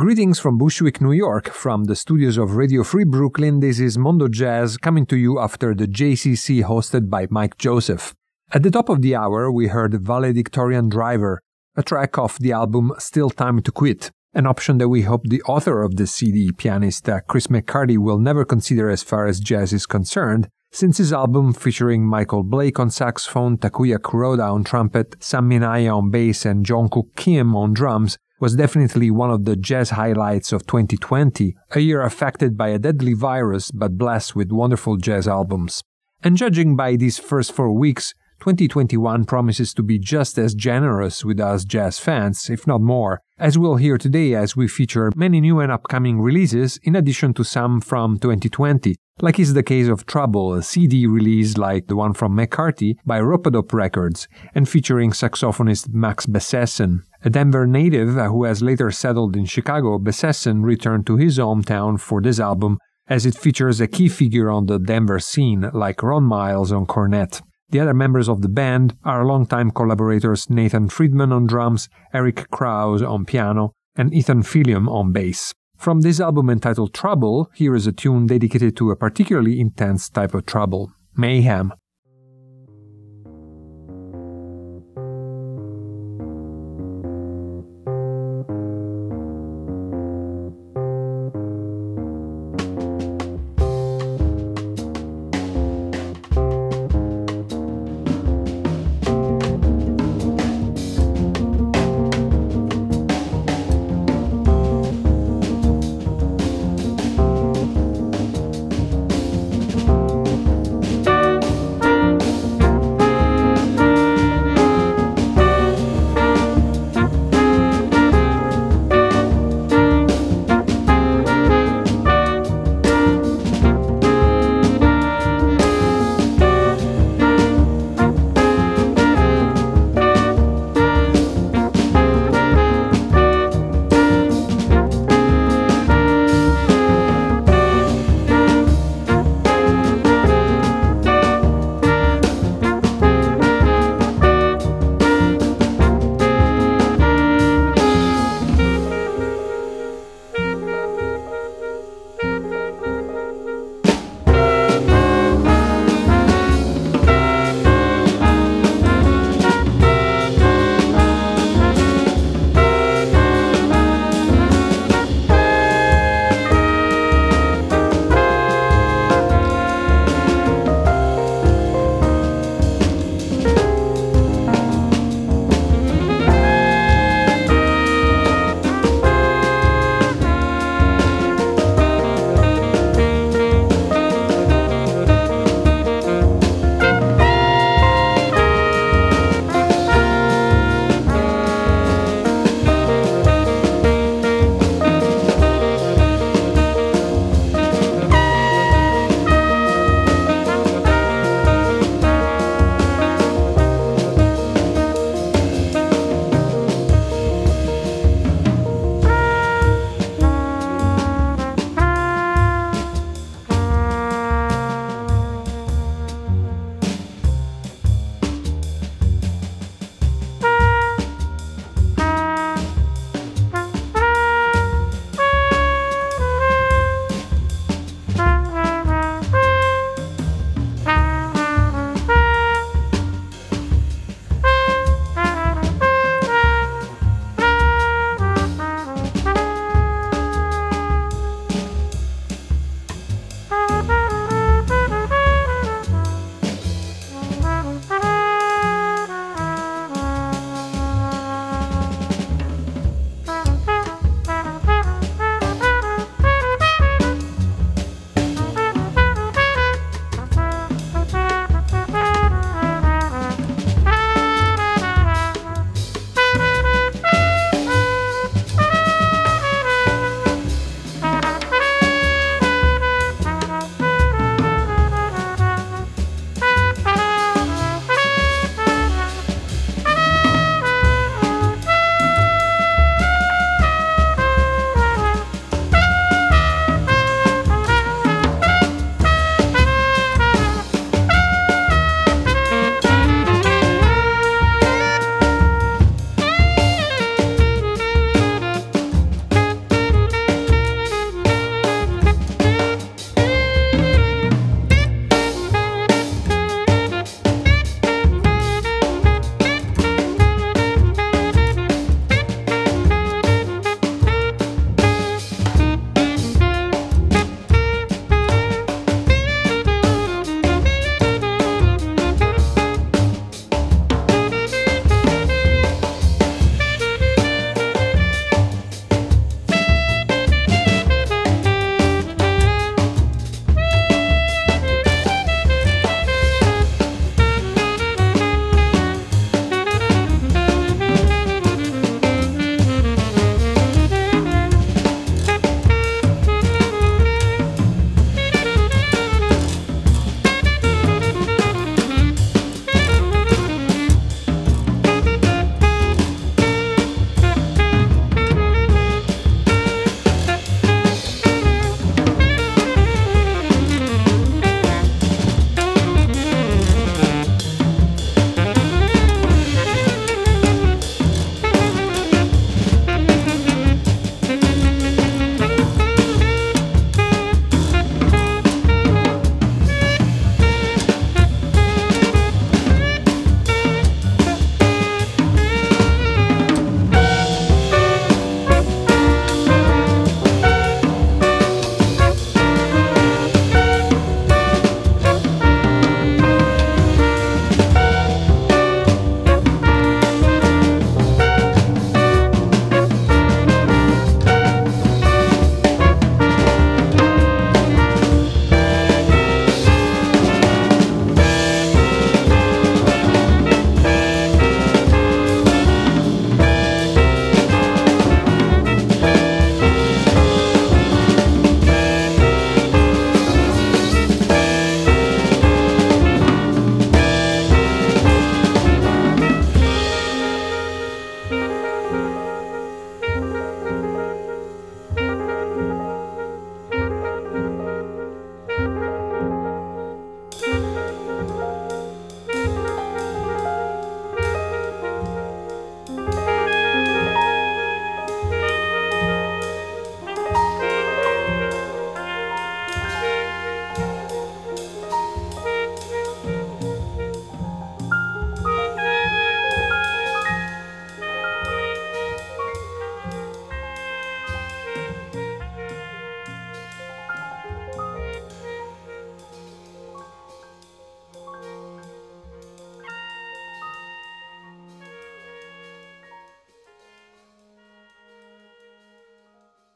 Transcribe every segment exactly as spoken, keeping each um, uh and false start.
Greetings from Bushwick, New York, from the studios of Radio Free Brooklyn. This is Mondo Jazz coming to you after the J C C hosted by Mike Joseph. At the top of the hour, we heard Valedictorian Driver, a track off the album Still Time to Quit, an option that we hope the author of the C D, pianist Chris McCarty, will never consider as far as jazz is concerned, since his album featuring Michael Blake on saxophone, Takuya Kuroda on trumpet, Sam Minaya on bass and Jungkook Kim on drums was definitely one of the jazz highlights of twenty twenty, a year affected by a deadly virus but blessed with wonderful jazz albums. And judging by these first four weeks, twenty twenty-one promises to be just as generous with us jazz fans, if not more, as we'll hear today as we feature many new and upcoming releases in addition to some from twenty twenty, like is the case of Trouble, a C D release like the one from McCarty by Rop-a-Dop Records and featuring saxophonist Max Bessesen. A Denver native who has later settled in Chicago, Bessesen returned to his hometown for this album as it features a key figure on the Denver scene like Ron Miles on cornet. The other members of the band are longtime collaborators Nathan Friedman on drums, Eric Krause on piano, and Ethan Filium on bass. From this album entitled Trouble, here is a tune dedicated to a particularly intense type of trouble, mayhem.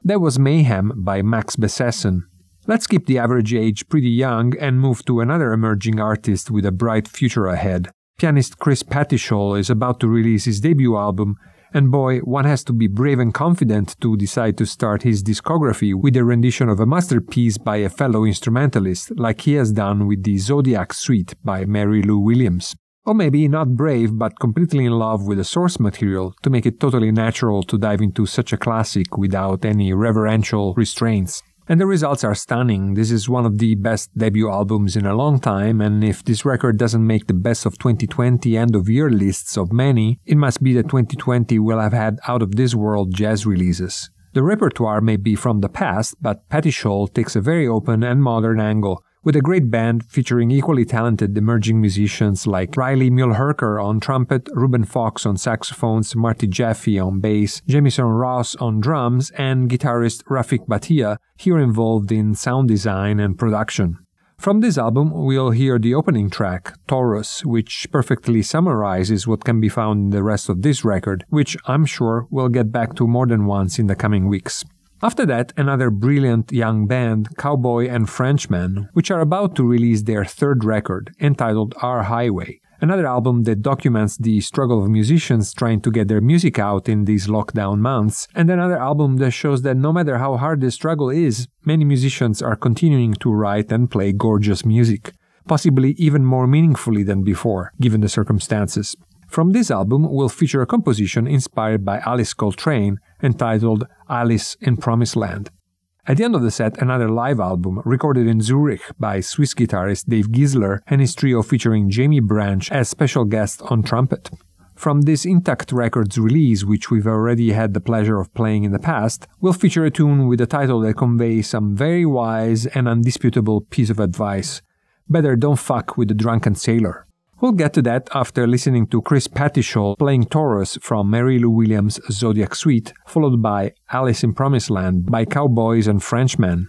That was Mayhem by Max Bessesen. Let's keep the average age pretty young and move to another emerging artist with a bright future ahead. Pianist Chris Pattishall is about to release his debut album, and boy, one has to be brave and confident to decide to start his discography with a rendition of a masterpiece by a fellow instrumentalist, like he has done with the Zodiac Suite by Mary Lou Williams. Or maybe not brave, but completely in love with the source material to make it totally natural to dive into such a classic without any reverential restraints. And the results are stunning. This is one of the best debut albums in a long time, and if this record doesn't make the best of twenty twenty end-of-year lists of many, it must be that twenty twenty will have had out-of-this-world jazz releases. The repertoire may be from the past, but Pattishall takes a very open and modern angle, with a great band featuring equally talented emerging musicians like Riley Mulherker on trumpet, Ruben Fox on saxophones, Marty Jaffe on bass, Jamison Ross on drums, and guitarist Rafik Batia, here involved in sound design and production. From this album, we'll hear the opening track, Taurus, which perfectly summarizes what can be found in the rest of this record, which I'm sure we'll get back to more than once in the coming weeks. After that, another brilliant young band, Cowboy and Frenchman, which are about to release their third record, entitled Our Highway, another album that documents the struggle of musicians trying to get their music out in these lockdown months, and another album that shows that no matter how hard the struggle is, many musicians are continuing to write and play gorgeous music, possibly even more meaningfully than before, given the circumstances. From this album will feature a composition inspired by Alice Coltrane, entitled Alice in Promised Land. At the end of the set, another live album recorded in Zurich by Swiss guitarist Dave Gisler and his trio featuring Jaimie Branch as special guest on trumpet. From this Intakt Records release, which we've already had the pleasure of playing in the past, will feature a tune with a title that conveys some very wise and undisputable piece of advice. Better don't fuck with the drunken sailor. We'll get to that after listening to Chris Pattishall playing Taurus from Mary Lou Williams' Zodiac Suite, followed by Alice in Promised Land by Cowboys and Frenchmen.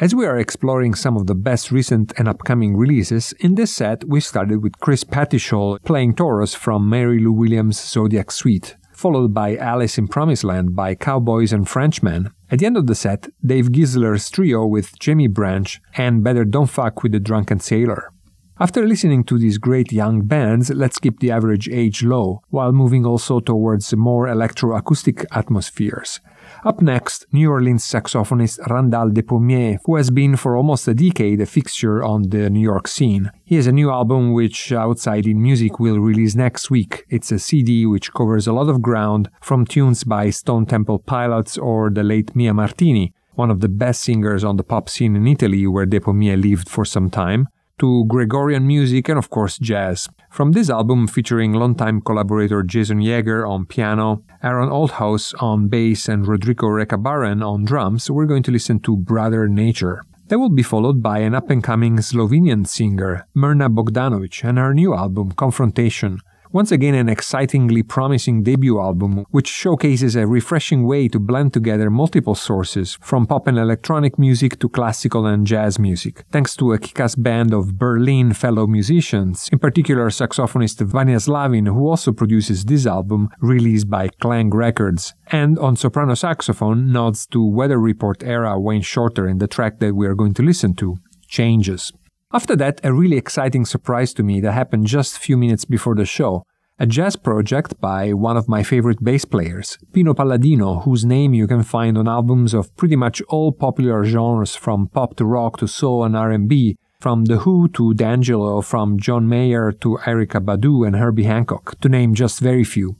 As we are exploring some of the best recent and upcoming releases, in this set we started with Chris Pattishall playing Taurus from Mary Lou Williams' Zodiac Suite, followed by Alice in Promised Land by Cowboys and Frenchman. At the end of the set, Dave Gisler's trio with Jaimie Branch and Better Don't Fuck with the Drunken Sailor. After listening to these great young bands, let's keep the average age low, while moving also towards more electroacoustic atmospheres. Up next, New Orleans saxophonist Randal Despommier, who has been for almost a decade a fixture on the New York scene. He has a new album which Outside in Music will release next week. It's a C D which covers a lot of ground, from tunes by Stone Temple Pilots or the late Mia Martini, one of the best singers on the pop scene in Italy where Despommier lived for some time, to Gregorian music and of course jazz. From this album featuring longtime collaborator Jason Yeager on piano, Aaron Althouse on bass and Rodrigo Recabarren on drums, we're going to listen to Brother Nature. That will be followed by an up-and-coming Slovenian singer, Mirna Bogdanovic, and her new album, Confrontation. Once again an excitingly promising debut album, which showcases a refreshing way to blend together multiple sources, from pop and electronic music to classical and jazz music, thanks to a kick-ass band of Berlin fellow musicians, in particular saxophonist Vanya Slavin, who also produces this album, released by Clang Records. And on soprano saxophone, nods to Weather Report era Wayne Shorter in the track that we are going to listen to, Changes. After that, a really exciting surprise to me that happened just a few minutes before the show. A jazz project by one of my favorite bass players, Pino Palladino, whose name you can find on albums of pretty much all popular genres, from pop to rock to soul and R and B, from The Who to D'Angelo, from John Mayer to Erykah Badu and Herbie Hancock, to name just very few.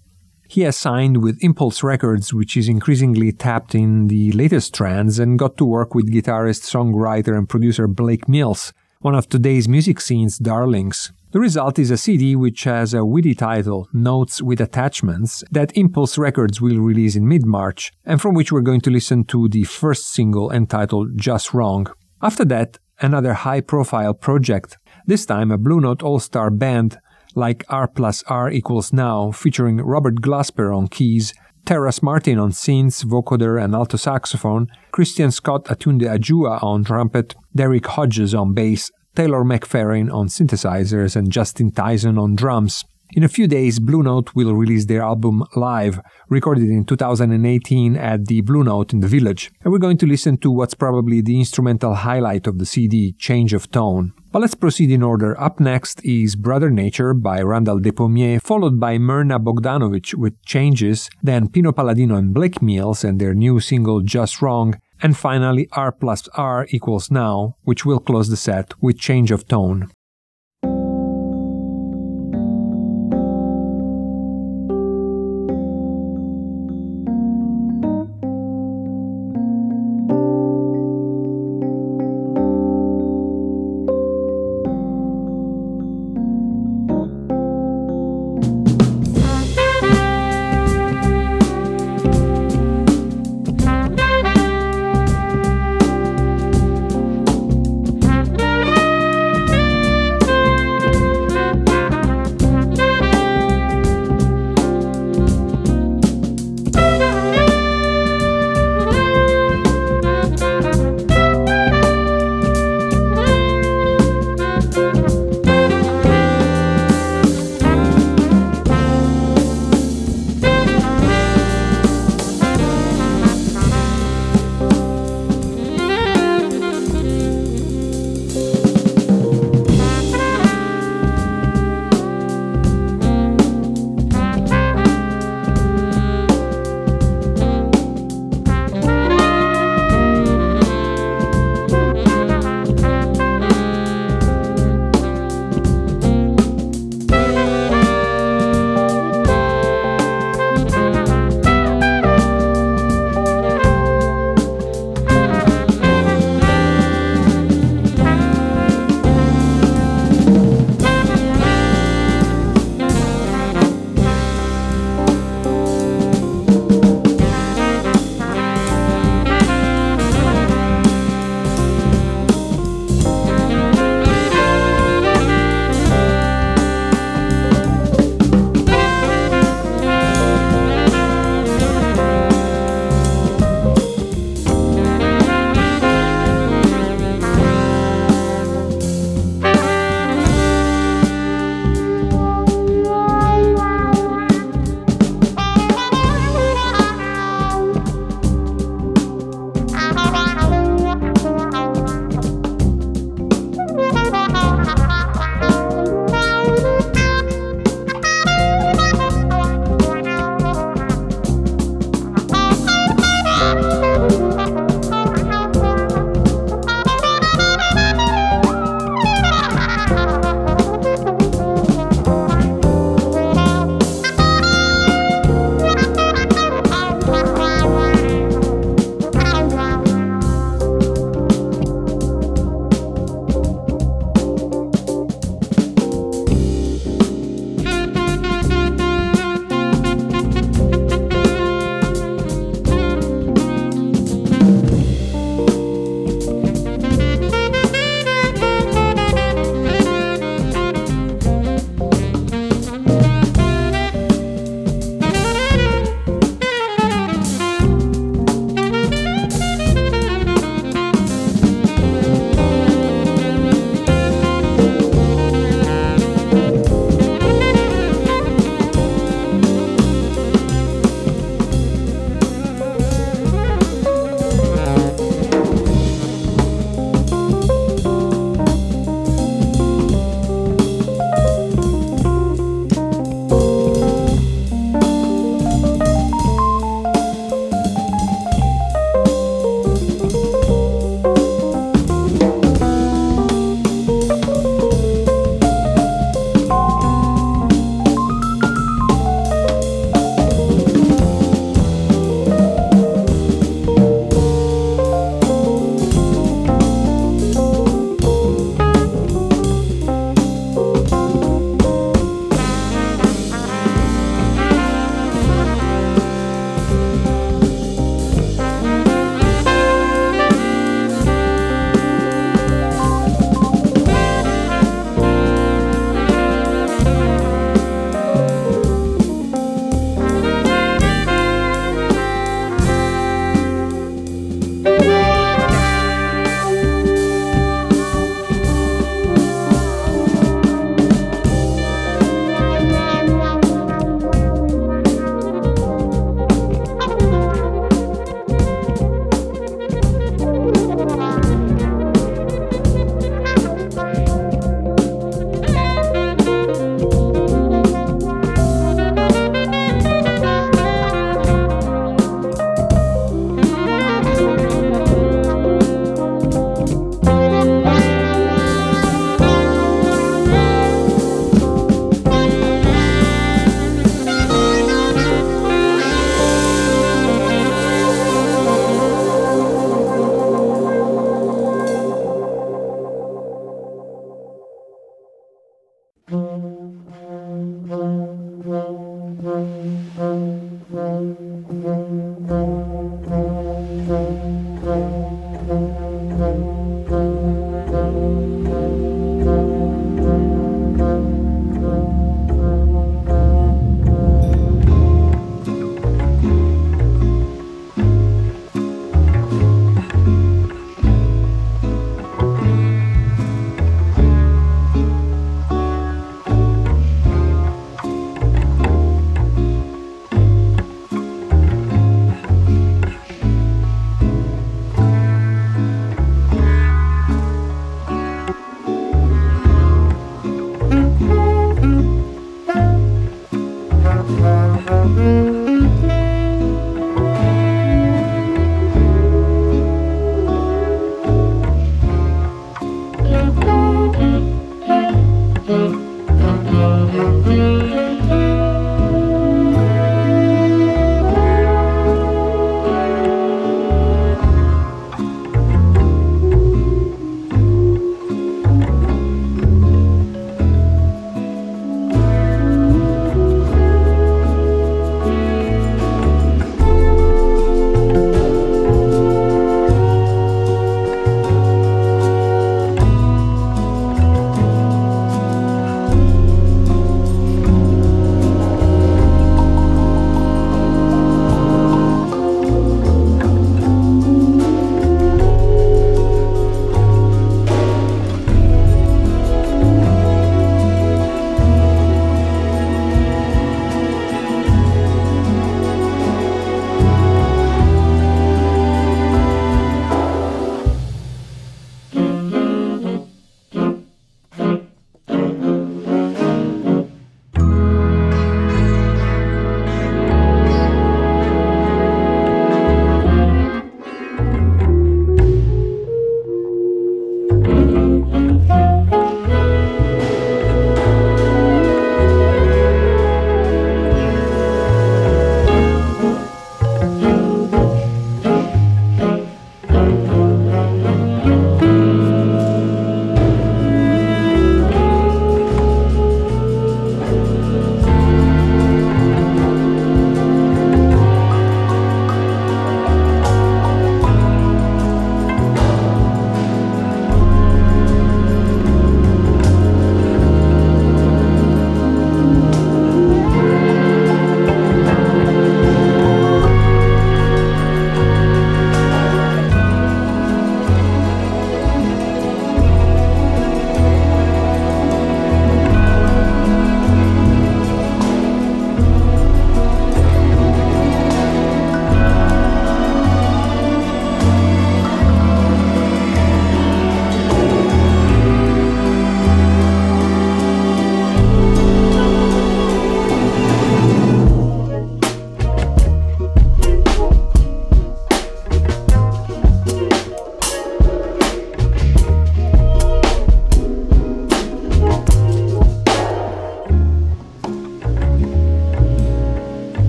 He has signed with Impulse Records, which is increasingly tapped in the latest trends, and got to work with guitarist, songwriter and producer Blake Mills, one of today's music scene's darlings. The result is a C D which has a witty title, Notes with Attachments, that Impulse Records will release in mid-March, and from which we're going to listen to the first single entitled Just Wrong. After that, another high-profile project, this time a Blue Note all-star band like R Plus R Equals Now, featuring Robert Glasper on keys, Terrace Martin on synths, vocoder and alto saxophone, Christian Scott Atunde Ajua on trumpet, Derek Hodges on bass, Taylor McFerrin on synthesizers and Justin Tyson on drums. In a few days, Blue Note will release their album Live, recorded in two thousand eighteen at the Blue Note in the Village, and we're going to listen to what's probably the instrumental highlight of the C D, Change of Tone. But let's proceed in order. Up next is Brother Nature by Randal Despommier, followed by Mirna Bogdanovic with Changes, then Pino Palladino and Blake Mills and their new single Just Wrong, and finally R Plus R Equals Now, which will close the set with Change of Tone.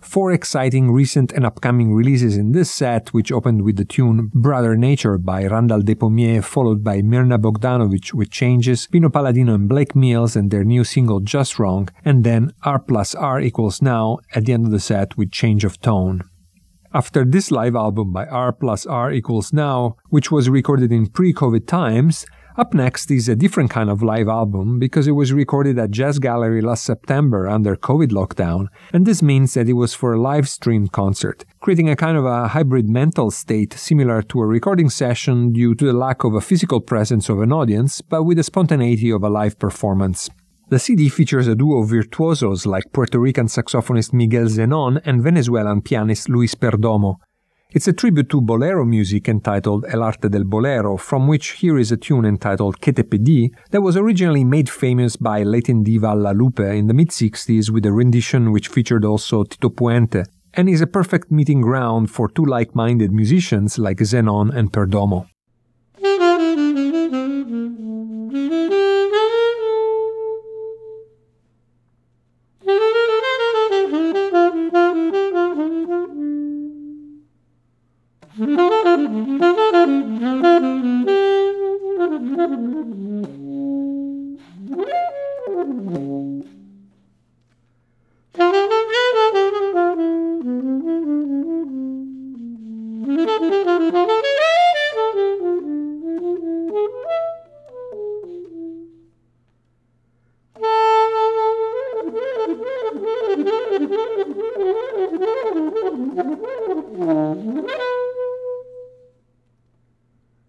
Four exciting recent and upcoming releases in this set, which opened with the tune Brother Nature by Randal Despommier, followed by Mirna Bogdanovic with Changes, Pino Palladino and Blake Mills and their new single Just Wrong, and then R Plus R Equals Now at the end of the set with Change of Tone. After this live album by R Plus R Equals Now, which was recorded in pre-COVID times, up next is a different kind of live album because it was recorded at Jazz Gallery last September under COVID lockdown, and this means that it was for a live-streamed concert, creating a kind of a hybrid mental state similar to a recording session due to the lack of a physical presence of an audience, but with the spontaneity of a live performance. The C D features a duo of virtuosos like Puerto Rican saxophonist Miguel Zenon and Venezuelan pianist Luis Perdomo. It's a tribute to bolero music entitled El Arte del Bolero, from which here is a tune entitled Que te pedí that was originally made famous by Latin diva La Lupe in the mid-sixties with a rendition which featured also Tito Puente, and is a perfect meeting ground for two like-minded musicians like Zenon and Perdomo. Mm-hmm.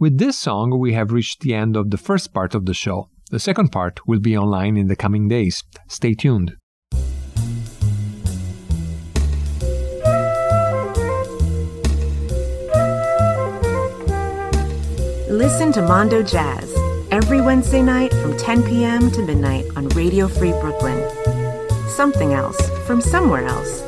With this song, we have reached the end of the first part of the show. The second part will be online in the coming days. Stay tuned. Listen to Mondo Jazz every Wednesday night from ten p.m. to midnight on Radio Free Brooklyn. Something else from somewhere else.